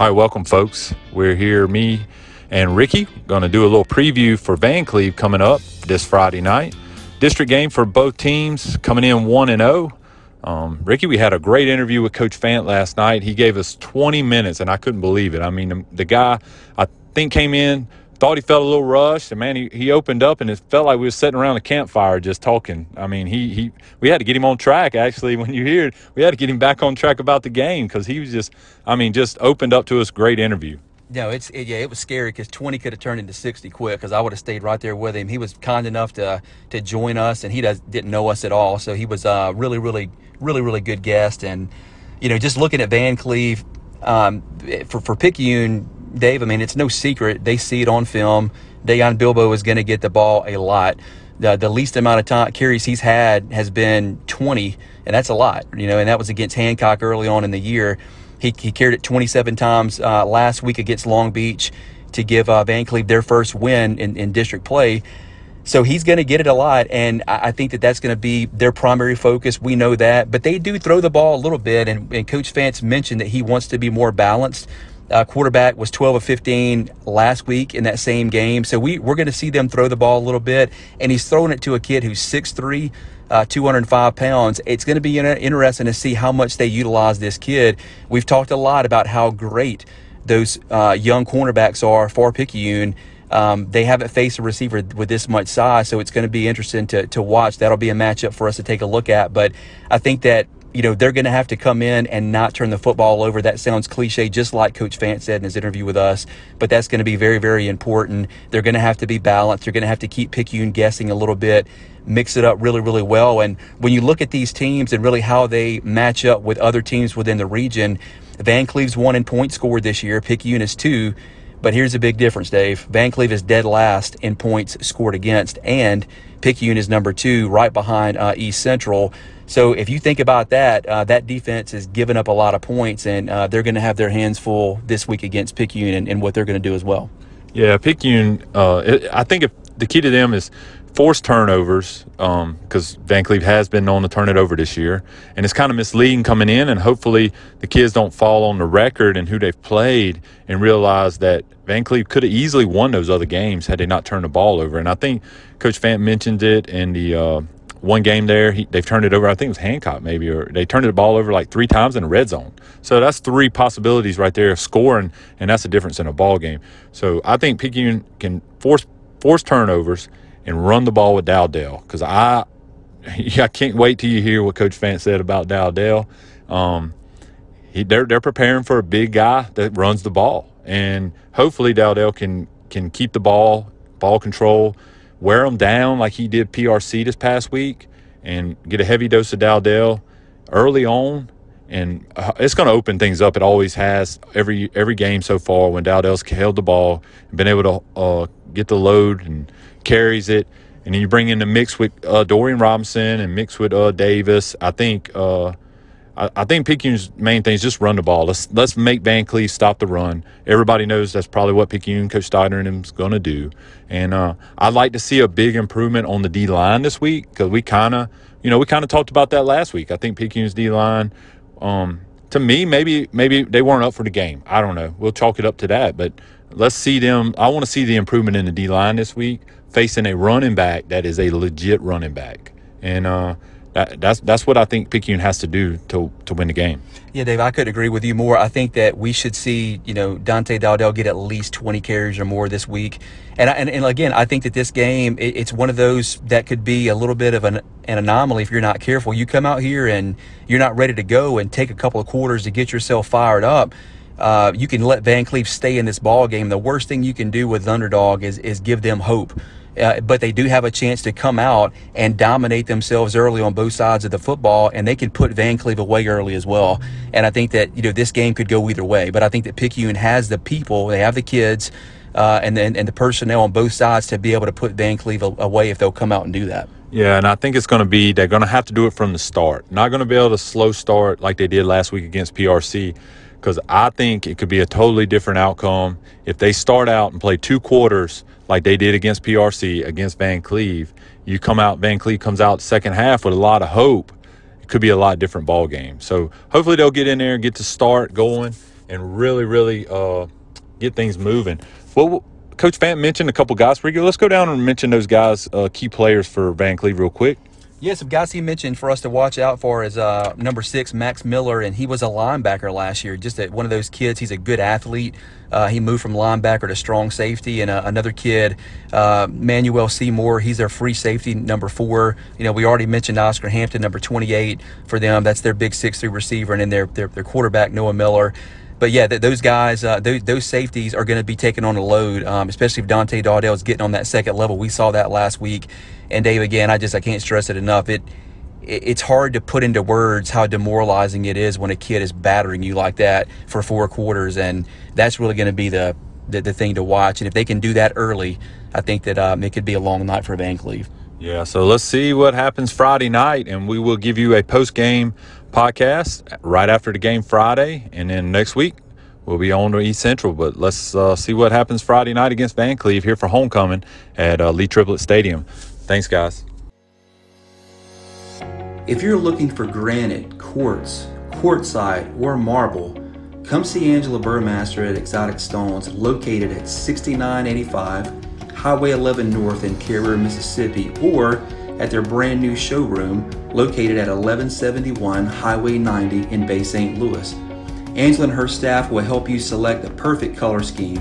All right, welcome, folks. We're here, me and Ricky, going to do a little preview for Van Cleave coming up this Friday night. District game for both teams, coming in 1-0. Ricky, we had a great interview with Coach Fant last night. He gave us 20 minutes, and I couldn't believe it. I mean, the guy, I think, came in, thought he felt a little rushed, and, man, he opened up, and it felt like we were sitting around a campfire just talking. I mean, we had to get him on track, actually. When you hear it, we had to get him back on track about the game because he was just, I mean, just opened up to us. Great interview. No, it was scary because 20 could have turned into 60 quick because I would have stayed right there with him. He was kind enough to join us, and he didn't know us at all. So he was a really good guest. And, you know, just looking at Van Cleave, for Picayune, Dave, I mean, it's no secret. They see it on film. Deion Bilbo is going to get the ball a lot. The least amount of time carries he's had has been 20, and that's a lot, you know, and that was against Hancock early on in the year. He carried it 27 times last week against Long Beach to give Van Cleave their first win in district play. So he's going to get it a lot, and I think that's going to be their primary focus. We know that. But they do throw the ball a little bit, and Coach Fantz mentioned that he wants to be more balanced. Quarterback was 12 of 15 last week in that same game. So we're going to see them throw the ball a little bit, and he's throwing it to a kid who's 6'3", 205 pounds. It's going to be interesting to see how much they utilize this kid. We've talked a lot about how great those young cornerbacks are for Picayune. They haven't faced a receiver with this much size, so it's going to be interesting to watch. That'll be a matchup for us to take a look at. But I think that, you know, they're going to have to come in and not turn the football over. That sounds cliche, just like Coach Fant said in his interview with us, but that's going to be very, very important. They're going to have to be balanced. They're going to have to keep Picayune guessing a little bit, mix it up really, really well. And when you look at these teams and really how they match up with other teams within the region, Van Cleve's 1 in points scored this year. Picayune is 2. But here's the big difference, Dave. Van Cleave is dead last in points scored against, and Picayune is number 2, right behind East Central. So if you think about that, that defense is giving up a lot of points, and they're going to have their hands full this week against Picayune and what they're going to do as well. Yeah, Picayune, I think if the key to them is force turnovers, because Van Cleave has been known to turn it over this year, and it's kind of misleading coming in, and hopefully the kids don't fall on the record and who they've played and realize that Van Cleave could have easily won those other games had they not turned the ball over. And I think Coach Fant mentioned it in the one game there, they've turned it over, I think it was Hancock maybe, or they turned the ball over like 3 times in the red zone. So that's 3 possibilities right there of scoring, and that's the difference in a ball game. So I think Picayune can force turnovers and run the ball with Dowdell, because I can't wait till you hear what Coach Fant said about Dowdell. They're preparing for a big guy that runs the ball, and hopefully Dowdell can keep the ball control, wear them down like he did PRC this past week, and get a heavy dose of Dowdell early on. And it's going to open things up. It always has every game so far when Dowdell's held the ball and been able to get the load and carries it. And then you bring in the mix with Dorian Robinson and mix with Davis. I think Picayune's main thing is just run the ball. Let's make Van Cleave stop the run. Everybody knows that's probably what Picayune, Coach Steiner and him's going to do. And I'd like to see a big improvement on the D-line this week, because we kind of talked about that last week. I think Picayune's D-line, to me, maybe they weren't up for the game. I don't know. We'll chalk it up to that. But let's see them. I want to see the improvement in the D-line this week, facing a running back that is a legit running back. And that's what I think Picayune has to do to win the game. Yeah, Dave, I could agree with you more. I think that we should see, you know, Dante Dowdell get at least 20 carries or more this week. And again, I think that this game, it's one of those that could be a little bit of an anomaly if you're not careful. You come out here and you're not ready to go and take a couple of quarters to get yourself fired up. You can let Van Cleave stay in this ball game. The worst thing you can do with an underdog is give them hope. But they do have a chance to come out and dominate themselves early on both sides of the football, and they can put Van Cleave away early as well. And I think that, you know, this game could go either way. But I think that Picayune has the people, they have the kids, and the personnel on both sides to be able to put Van Cleave away if they'll come out and do that. Yeah, and I think it's going to be, they're going to have to do it from the start. Not going to be able to slow start like they did last week against PRC, because I think it could be a totally different outcome if they start out and play 2 quarters like they did against PRC, against Van Cleave. You come out, Van Cleave comes out second half with a lot of hope. It could be a lot different ball game. So hopefully they'll get in there and get the start going and really get things moving. Well, Coach Fant mentioned a couple guys for you. Let's go down and mention those guys, key players for Van Cleave real quick. Yeah, some guys he mentioned for us to watch out for is number 6, Max Miller, and he was a linebacker last year. Just one of those kids. He's a good athlete. He moved from linebacker to strong safety. And another kid, Manuel Seymour, he's their free safety, number 4. You know, we already mentioned Oscar Hampton, number 28 for them. That's their big 6'3" receiver, and then their quarterback, Noah Miller. But, yeah, those guys, those safeties are going to be taking on a load, especially if Dante Dowdell is getting on that second level. We saw that last week. And, Dave, again, I can't stress it enough. It's hard to put into words how demoralizing it is when a kid is battering you like that for 4 quarters, and that's really going to be the thing to watch. And if they can do that early, I think that it could be a long night for Van Cleave. Yeah, so let's see what happens Friday night, and we will give you a post-game podcast right after the game Friday, and then next week we'll be on to East Central. But let's see what happens Friday night against Van Cleave here for homecoming at Lee Triplett Stadium. Thanks, guys. If you're looking for granite, quartz, quartzite, or marble, come see Angela Burmaster at Exotic Stones, located at 6985 Highway 11 North in Carrier, Mississippi, or at their brand new showroom located at 1171 Highway 90 in Bay St. Louis. Angela and her staff will help you select the perfect color scheme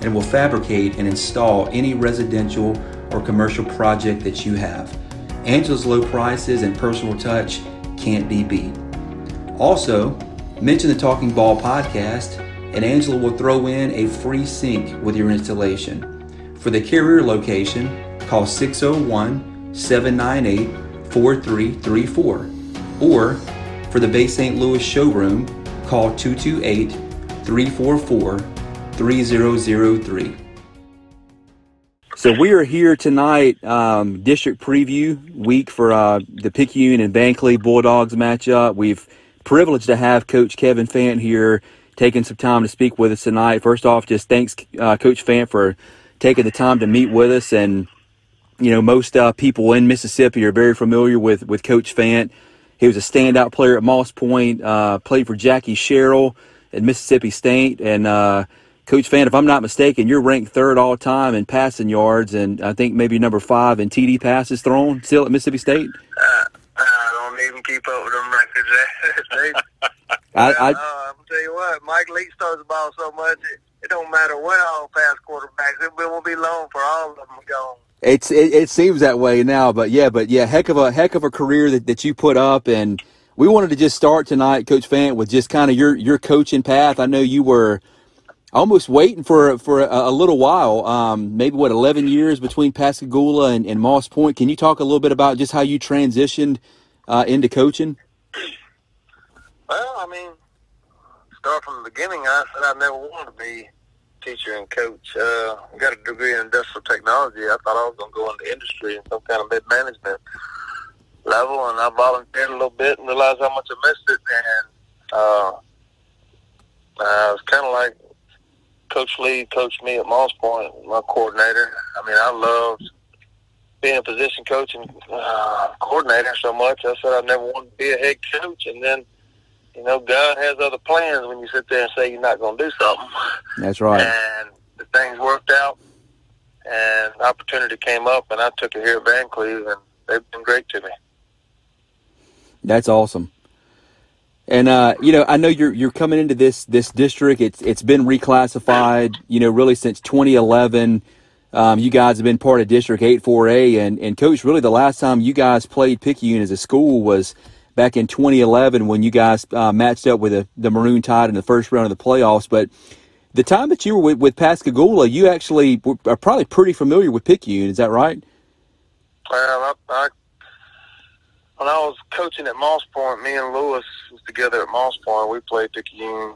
and will fabricate and install any residential or commercial project that you have. Angela's low prices and personal touch can't be beat. Also, mention the Talking Ball podcast and Angela will throw in a free sink with your installation. For the Carrier location, call 601-798-4334. Or for the Bay St. Louis showroom, call 228-344-3003. So we are here tonight, district preview week for the Picayune and Bankley Bulldogs matchup. We've privileged to have Coach Kevin Fant here taking some time to speak with us tonight. First off, just thanks, Coach Fant, for taking the time to meet with us. And, you know, most people in Mississippi are very familiar with Coach Fant. He was a standout player at Moss Point, played for Jackie Sherrill at Mississippi State. And Coach Fant, if I'm not mistaken, you're ranked 3rd all time in passing yards, and I think maybe number 5 in TD passes thrown still at Mississippi State. I don't even keep up with them records. I'm tell you what, Mike Leach throws the ball so much, it don't matter what all fast quarterbacks. It won't be long for all of them gone. It seems that way now, but yeah, heck of a career that you put up, and we wanted to just start tonight, Coach Fant, with just kind of your coaching path. I know you were almost waiting for a little while, maybe 11 years between Pascagoula and Moss Point. Can you talk a little bit about just how you transitioned into coaching? Well, I mean, start from the beginning. I said I never wanted to be a teacher and coach. I got a degree in industrial technology. I thought I was going to go into industry and some kind of mid-management level, and I volunteered a little bit and realized how much I missed it. And I was kind of like Coach Lee coached me at Moss Point, my coordinator. I mean, I loved being a position coach and coordinator so much. I said I never wanted to be a head coach, and then, you know, God has other plans when you sit there and say you're not going to do something. That's right. And the things worked out, and opportunity came up, and I took it here at Van Cleave, and they've been great to me. That's awesome. And, you know, I know you're coming into this district. It's been reclassified, you know, really since 2011. You guys have been part of District 8-4A. And, Coach, really the last time you guys played Picayune as a school was back in 2011 when you guys matched up with the Maroon Tide in the first round of the playoffs. But the time that you were with Pascagoula, you actually are probably pretty familiar with Picayune. Is that right? Well, when I was coaching at Moss Point, me and Lewis was together at Moss Point. We played Picayune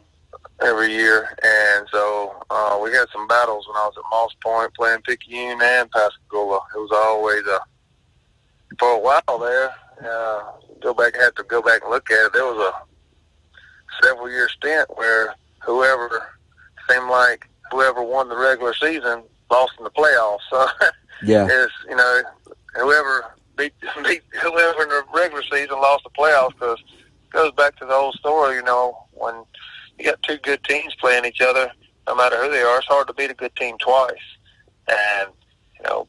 every year. And so we had some battles when I was at Moss Point playing Picayune and Pascagoula. It was always for a while there. I had to go back and look at it. There was a several-year stint where whoever won the regular season lost in the playoffs. So yeah, it's, you know, whoever beat whoever in the regular season lost the playoffs, because it goes back to the old story. You know, when you got two good teams playing each other, no matter who they are. It's hard to beat a good team twice. And, you know,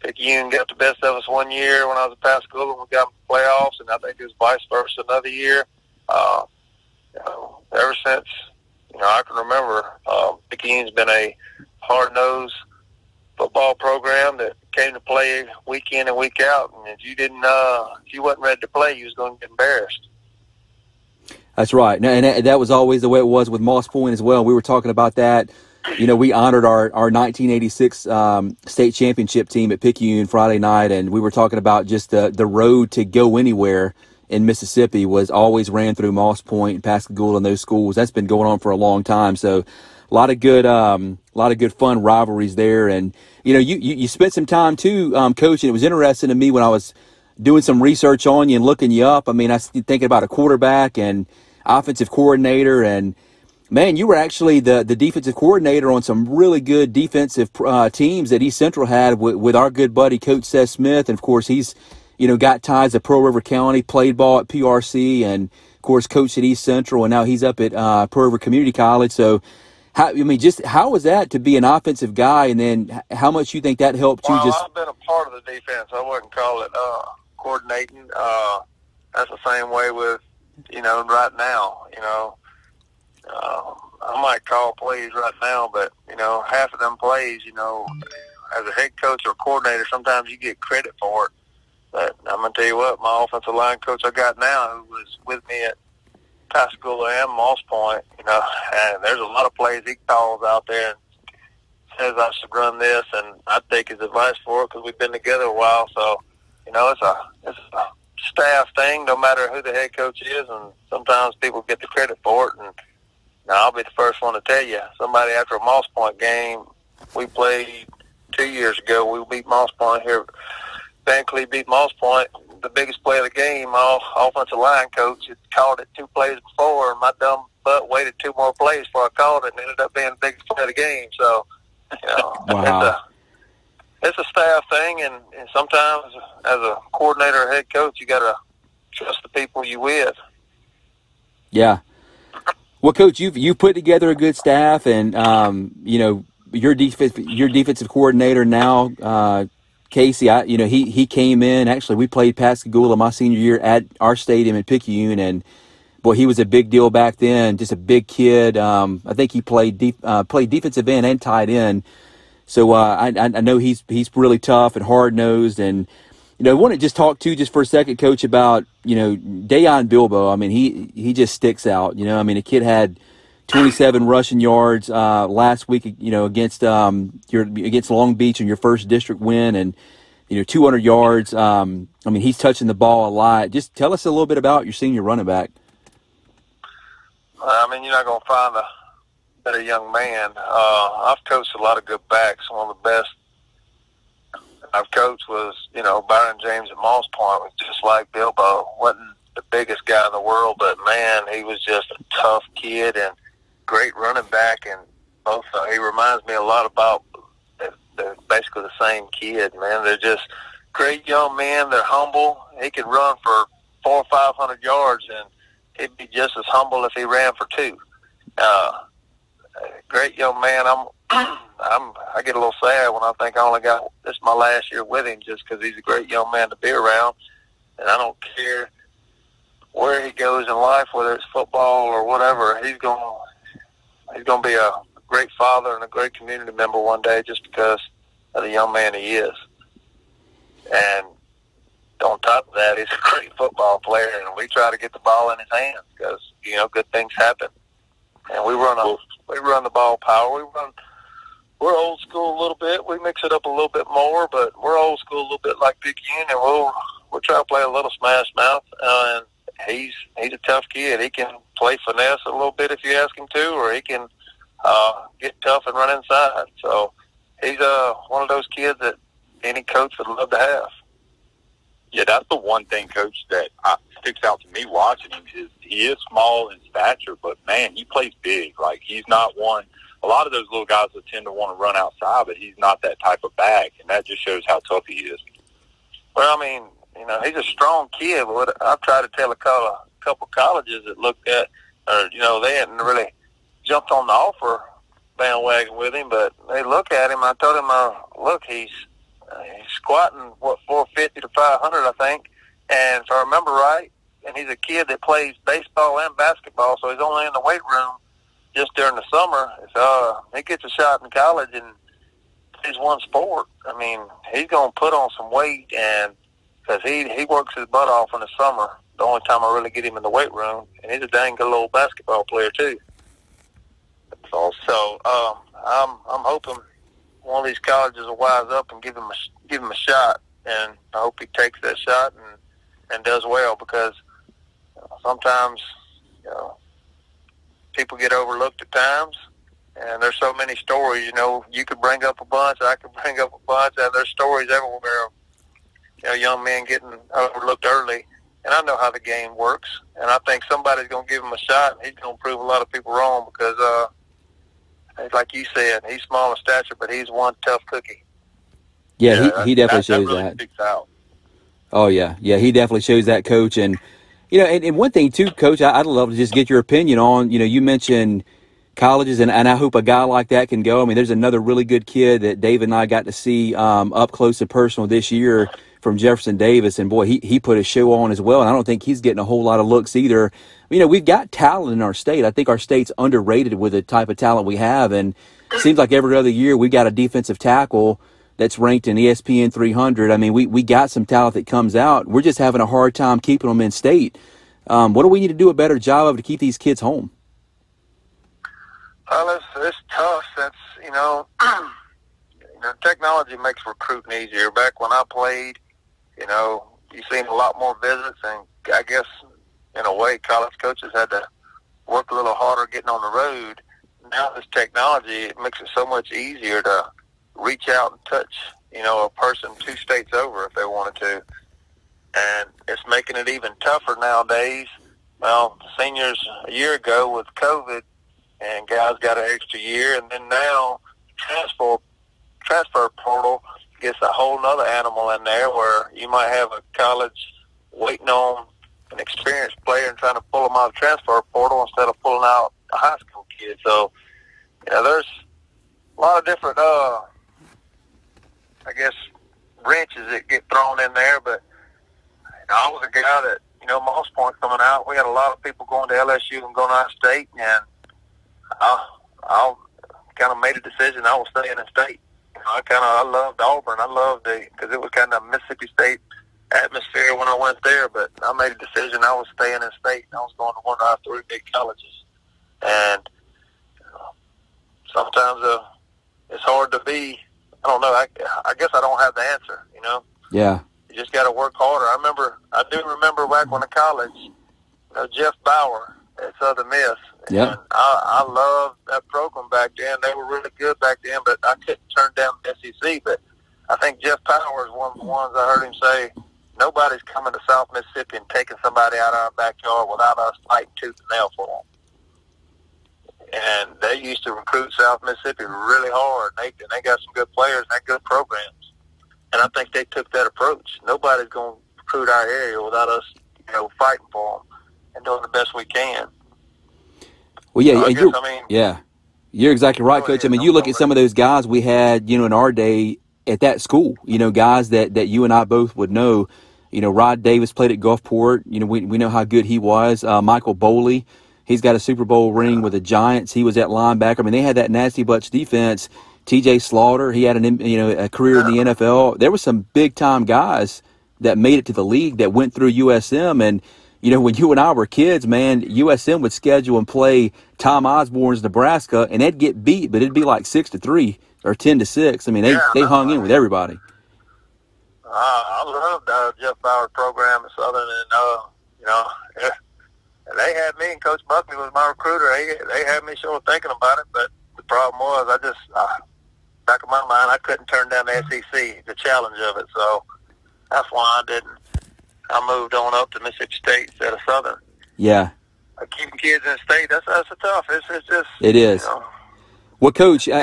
Picayune got the best of us one year when I was at Pascagoula and we got in the playoffs, and I think it was vice versa another year. You know, ever since, you know, I can remember, Picayune's been a hard-nosed football program that came to play week in and week out, and if you wasn't ready to play, you was going to get embarrassed. That's right. And that was always the way it was with Moss Point as well. We were talking about that. You know, we honored our 1986 state championship team at Picayune Friday night, and we were talking about just the road to go anywhere in Mississippi was always ran through Moss Point and Pascagoula and those schools. That's been going on for a long time. So a lot of good fun rivalries there. And, you know, you spent some time too, Coach, and it was interesting to me when I was doing some research on you and looking you up. I mean, I was thinking about a quarterback and offensive coordinator, and man, you were actually the defensive coordinator on some really good defensive teams that East Central had with our good buddy Coach Seth Smith. And of course, he's, you know, got ties to Pearl River County, played ball at PRC, and of course coached at East Central, and now he's up at Pearl River Community College. So, how was that to be an offensive guy, and then how much you think that helped you? I've been a part of the defense. I wouldn't call it coordinating. That's the same way with, you know, right now. You know, I might call plays right now, but, you know, half of them plays, you know, as a head coach or coordinator, sometimes you get credit for it. But I'm going to tell you what, my offensive line coach I got now, who was with me at Pascagoula and Moss Point, you know, and there's a lot of plays he calls out there and says I should run this, and I take his advice for it because we've been together a while. So, you know, it's a staff thing, no matter who the head coach is, and sometimes people get the credit for it. And now, I'll be the first one to tell you, somebody after a Moss Point game we played 2 years ago, we beat Moss Point here. Van Cleave beat Moss Point. The biggest play of the game, my offensive line coach had called it 2 plays before, and my dumb butt waited 2 more plays before I called it, and ended up being the biggest play of the game. So, you know, wow. It's a staff thing, and sometimes as a coordinator or head coach, you got to trust the people you with. Yeah. Well, Coach, you put together a good staff, and you know, your defensive coordinator now, Casey, he came in. Actually, we played Pascagoula my senior year at our stadium in Picayune, and boy, he was a big deal back then. Just a big kid. I think he played defensive end and tight end. So I know he's really tough and hard nosed. And you know, I want to just talk to you just for a second, Coach, about, you know, Deion Bilbo. I mean, he just sticks out. You know, I mean, a kid had 27 rushing yards last week, you know, against Long Beach in your first district win, and, you know, 200 yards. I mean, he's touching the ball a lot. Just tell us a little bit about your senior running back. I mean, you're not going to find a better young man. I've coached a lot of good backs. One of the best I've coached was, you know, Byron James at Moss Point was just like Bilbo. Wasn't the biggest guy in the world, but, man, he was just a tough kid and great running back, and both. He reminds me a lot about. They're basically the same kid, man. They're just great young men. They're humble. He could run for 400 or 500 yards, and he'd be just as humble if he ran for 2. Great young man. I get a little sad when I think I only got this my last year with him, just because he's a great young man to be around, and I don't care where he goes in life, whether it's football or whatever. He's going to be a great father and a great community member one day, just because of the young man he is. And on top of that, he's a great football player, and we try to get the ball in his hands because, you know, good things happen. And we run the ball power. We're old school a little bit. We mix it up a little bit more, but we're old school a little bit like Picayune, and we'll try to play a little smash mouth. And he's a tough kid. He can play finesse a little bit if you ask him to, or he can get tough and run inside. So he's one of those kids that any coach would love to have. Yeah, that's the one thing, Coach, that sticks out to me watching him. He is small in stature, but, man, he plays big. Like, he's not one – a lot of those little guys that tend to want to run outside, but he's not that type of back, and that just shows how tough he is. Well, I mean, you know, he's a strong kid. But what I've tried to tell a couple of colleges that looked at or they hadn't really jumped on the offer bandwagon with him, but they look at him. I told him, look, he's squatting, what, 450 to 500, I think, and if I remember right, and he's a kid that plays baseball and basketball, so he's only in the weight room just during the summer. So he gets a shot in college and plays one sport. I mean, he's going to put on some weight, and because he works his butt off in the summer, the only time I really get him in the weight room, and he's a dang good little basketball player too. So I'm hoping one of these colleges will wise up and give him a shot, and I hope he takes that shot and does well, because sometimes people get overlooked at times, and there's so many stories. You could bring up a bunch, I could bring up a bunch, and there's stories everywhere of young men getting overlooked early. And I know how the game works, and I think somebody's going to give him a shot, and he's going to prove a lot of people wrong, because like you said, he's small in stature, but he's one tough cookie. Yeah, he definitely shows that. Really sticks out. Oh, yeah. Yeah, he definitely shows that, Coach. And, and one thing, too, Coach, I'd love to just get your opinion on, you mentioned colleges, and I hope a guy like that can go. I mean, there's another really good kid that Dave and I got to see up close and personal this year from Jefferson Davis, and boy, he put a show on as well, and I don't think he's getting a whole lot of looks either. We've got talent in our state. I think our state's underrated with the type of talent we have, and it seems like every other year we've got a defensive tackle that's ranked in ESPN 300. I mean, we got some talent that comes out. We're just having a hard time keeping them in state. What do we need to do a better job of to keep these kids home? Well, it's tough since, technology makes recruiting easier. Back when I played, you seen a lot more visits, and I guess in a way college coaches had to work a little harder getting on the road. Now this technology, it makes it so much easier to reach out and touch, a person 2 states over if they wanted to. And it's making it even tougher nowadays. Well, seniors a year ago with COVID, and guys got an extra year, and then now transfer portal gets a whole nother animal in there, where you might have a college waiting on an experienced player and trying to pull them out of the transfer portal instead of pulling out a high school kid. So, there's a lot of different, wrenches that get thrown in there. But I was a guy that, Moss Point coming out, we had a lot of people going to LSU and going out of state, and I kind of made a decision I was staying in state. I loved Auburn. I loved it because it was kind of a Mississippi State atmosphere when I went there, but I made a decision I was staying in state, and I was going to one of our 3 big colleges. And sometimes it's hard to be, I don't know, I guess I don't have the answer, Yeah. You just got to work harder. I do remember back when in college, Jeff Bauer at Southern Miss. Yeah, I loved that program back then. They were really good back then, but I couldn't turn down the SEC. But I think Jeff Bauer is one of the ones I heard him say, nobody's coming to South Mississippi and taking somebody out of our backyard without us fighting tooth and nail for them. And they used to recruit South Mississippi really hard. They got some good players and good programs. And I think they took that approach. Nobody's going to recruit our area without us, fighting for them and doing the best we can. Well, yeah, you're exactly right, Coach. I mean, you look at some of those guys we had, in our day at that school, guys that you and I both would know. Rod Davis played at Gulfport. We know how good he was. Michael Boley, he's got a Super Bowl ring with the Giants. He was at linebacker. I mean, they had that nasty butch defense. T.J. Slaughter, he had a career in the NFL. There were some big-time guys that made it to the league that went through USM, and when you and I were kids, man, USM would schedule and play Tom Osborne's Nebraska, and they'd get beat, but it'd be like 6-3 or 10-6. I mean, they hung in with everybody. I loved Jeff Bauer's program at Southern, and they had me, and Coach Buckley was my recruiter. They had me sure thinking about it, but the problem was, back in my mind, I couldn't turn down the SEC, the challenge of it. So that's why I moved on up to Mississippi State instead of Southern. Yeah. Keeping kids in the state, that's tough. It's just... It is. Well, Coach, we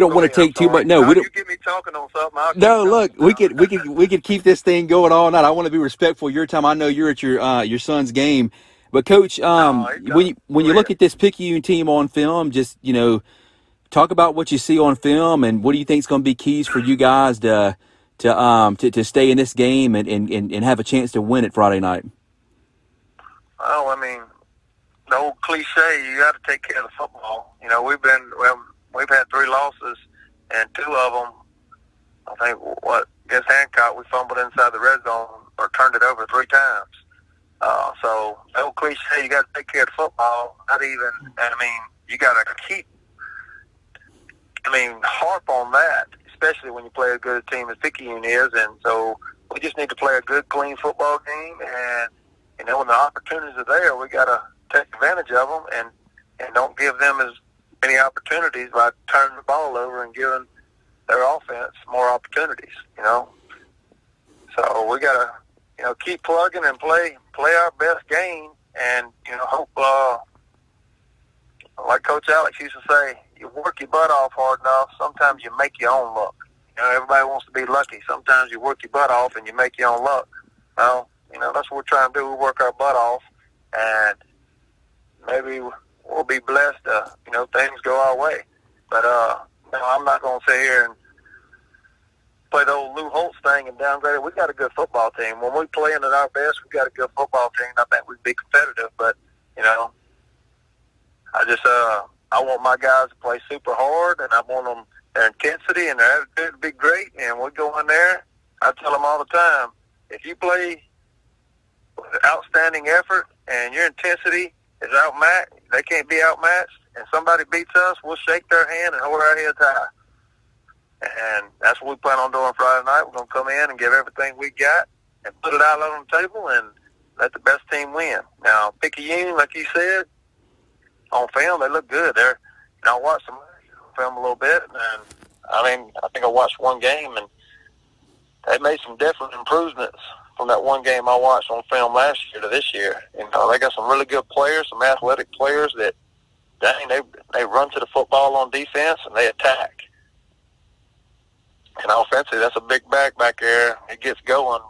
don't want to take too much... No, we don't... You get me talking on something. No, look, we could keep this thing going all night. I want to be respectful of your time. I know you're at your son's game. But Coach, when you look at this Picayune team on film, just, you know, talk about what you see on film and what do you think is going to be keys for you guys to stay in this game and have a chance to win it Friday night? Well, I mean, the old cliche, you got to take care of the football. You know, we've had 3 losses, and 2 of them, I think, against Hancock, we fumbled inside the red zone or turned it over 3 times. So the old cliche, you got to take care of the football. You got to harp on that, especially when you play a good team as Picayune is. And so we just need to play a good, clean football game. And, you know, when the opportunities are there, we got to take advantage of them and don't give them as many opportunities by turning the ball over and giving their offense more opportunities, you know. So we got to, you know, keep plugging and play our best game and, you know, hope, like Coach Alex used to say, you work your butt off hard enough, sometimes you make your own luck. You know, everybody wants to be lucky. Sometimes you work your butt off and you make your own luck. Well, you know, that's what we're trying to do. We work our butt off, and maybe we'll be blessed to, you know, things go our way. But, no, I'm not going to sit here and play the old Lou Holtz thing and downgrade it. We got a good football team. When we're playing at our best, we got a good football team. I think we'd be competitive, but, you know, I just I want my guys to play super hard, and I want them, their intensity and their attitude to be great. And we go in there, I tell them all the time, if you play with outstanding effort and your intensity is outmatched, they can't be outmatched, and somebody beats us, we'll shake their hand and hold our heads high. And that's what we plan on doing Friday night. We're going to come in and give everything we got and put it out on the table and let the best team win. Now, Picayune, like you said, on film, they look good. I watched them film a little bit, and I think I watched one game, and they made some definite improvements from that one game I watched on film last year to this year. You know, they got some really good players, some athletic players that, dang, they run to the football on defense and they attack. And offensively, that's a big back there. It gets going.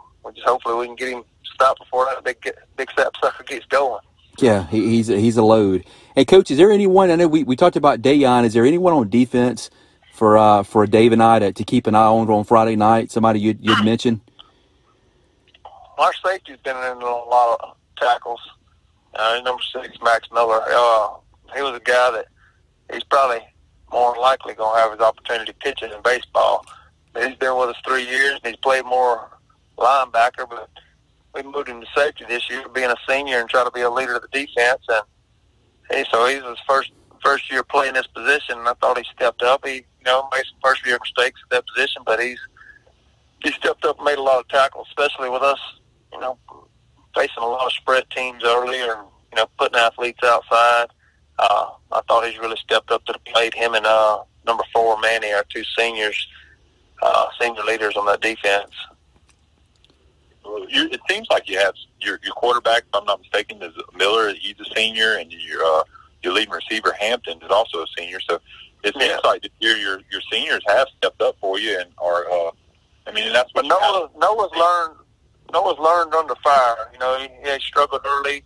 Hopefully we can get him stopped before that big sap sucker gets going. Yeah, he's a load. Hey, Coach, is there anyone? I know we talked about Deion. Is there anyone on defense for Dave and I to keep an eye on Friday night? Somebody you'd mention? Our safety's been in a lot of tackles. Number 6, Max Miller. He was a guy that he's probably more than likely going to have his opportunity pitching in baseball. He's been with us 3 years, and he's played more linebacker, but we moved him to safety this year, being a senior and trying to be a leader of the defense. And so he's his first year playing this position, and I thought he stepped up. He, you know, made some first-year mistakes at that position, but he stepped up and made a lot of tackles, especially with us, you know, facing a lot of spread teams earlier and, you know, putting athletes outside. I thought he's really stepped up to the plate. Him and number 4, Manny, our 2 seniors, senior leaders on that defense. It seems like you have your quarterback, if I'm not mistaken, is Miller. He's a senior, and your leading receiver, Hampton, is also a senior. So it seems like this year your seniors have stepped up for you and are. And that's what Noah's learned under fire. You know, he struggled early.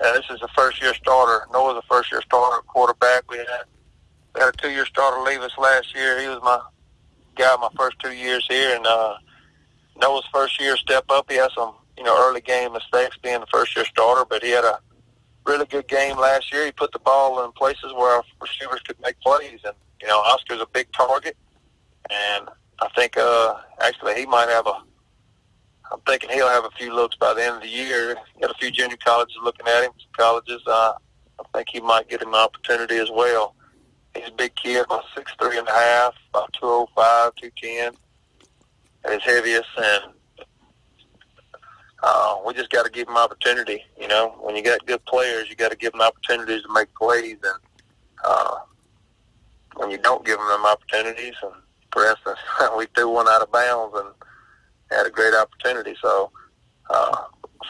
This is a first-year starter. Noah's a first-year starter quarterback. We had a 2-year starter leave us last year. He was my guy my first 2 years here, and Noah's first-year step up. He had some, you know, early-game mistakes being the first-year starter, but he had a really good game last year. He put the ball in places where our receivers could make plays, and, you know, Oscar's a big target, and I think actually he might have I'm thinking he'll have a few looks by the end of the year. Got a few junior colleges looking at him, some colleges. I think he might get him an opportunity as well. He's a big kid, about 6'3 and a half, about 205, 210, at his heaviest. And we just got to give him opportunity. You know, when you got good players, you got to give them opportunities to make plays. And when you don't give them opportunities, and for instance, we threw one out of bounds and had a great opportunity. So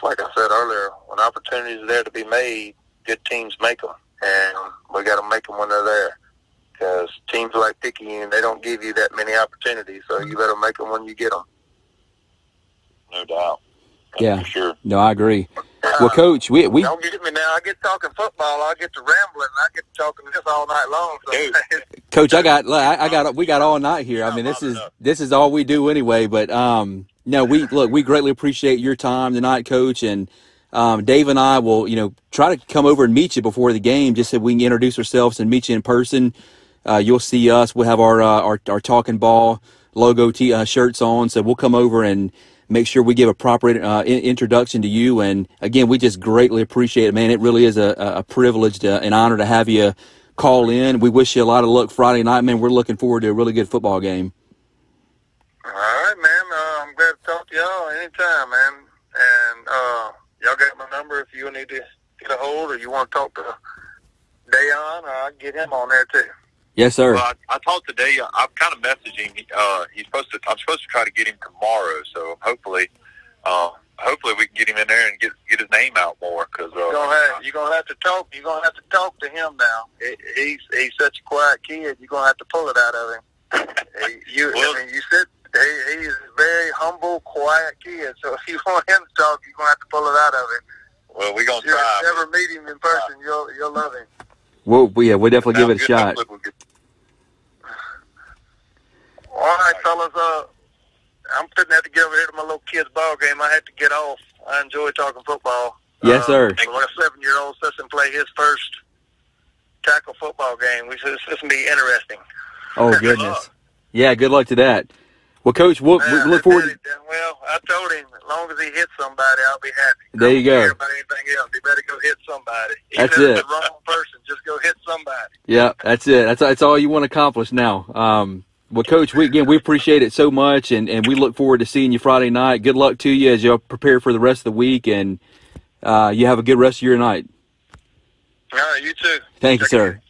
like I said earlier, when opportunities are there to be made, good teams make them, and we got to make them when they're there, because teams like Picayune, they don't give you that many opportunities, so you better make them when you get them. No doubt. Yeah, for sure. No, I agree. Well, Coach, we don't get me now. I get talking football. I get to rambling. I get to talking this all night long. So Coach, we got all night here. I mean, this is all we do anyway. But we greatly appreciate your time tonight, Coach, and Dave and I will try to come over and meet you before the game, just so we can introduce ourselves and meet you in person. You'll see us. We'll have our Talking Ball logo shirts on, so we'll come over and make sure we give a proper introduction to you. And again, we just greatly appreciate it, man. It really is a privilege and honor to have you call in. We wish you a lot of luck Friday night, man. We're looking forward to a really good football game. All right, man. I'm glad to talk to y'all anytime, man. And y'all got my number if you need to get a hold or you want to talk to Deion. I'll get him on there too. Yes, sir. Well, I talked today. I'm kind of messaging. I'm supposed to try to get him tomorrow. So hopefully we can get him in there and get his name out more. Because you're gonna have to talk to him now. He's such a quiet kid. You're gonna have to pull it out of him. You said he's a very humble, quiet kid. So if you want him to talk, you're gonna have to pull it out of him. Well, we're gonna try. If you ever meet him in person, you'll love him. We'll definitely give it a shot. All right, fellas. I'm fitting to have to get over here to my little kid's ball game. I had to get off. I enjoy talking football. Yes, sir. My 7-year-old Sisson play his first tackle football game, which is going to be interesting. Oh, goodness. Good luck to that. Well, Coach, we look forward to – Well, I told him, as long as he hits somebody, I'll be happy. There you go. I don't care about anything else. He better go hit somebody. Even that's if it's the wrong person, just go hit somebody. Yeah, that's it. That's all you want to accomplish now. Well, Coach, we appreciate it so much, and we look forward to seeing you Friday night. Good luck to you as you prepare for the rest of the week, and you have a good rest of your night. All right, you too. Thank you, sir.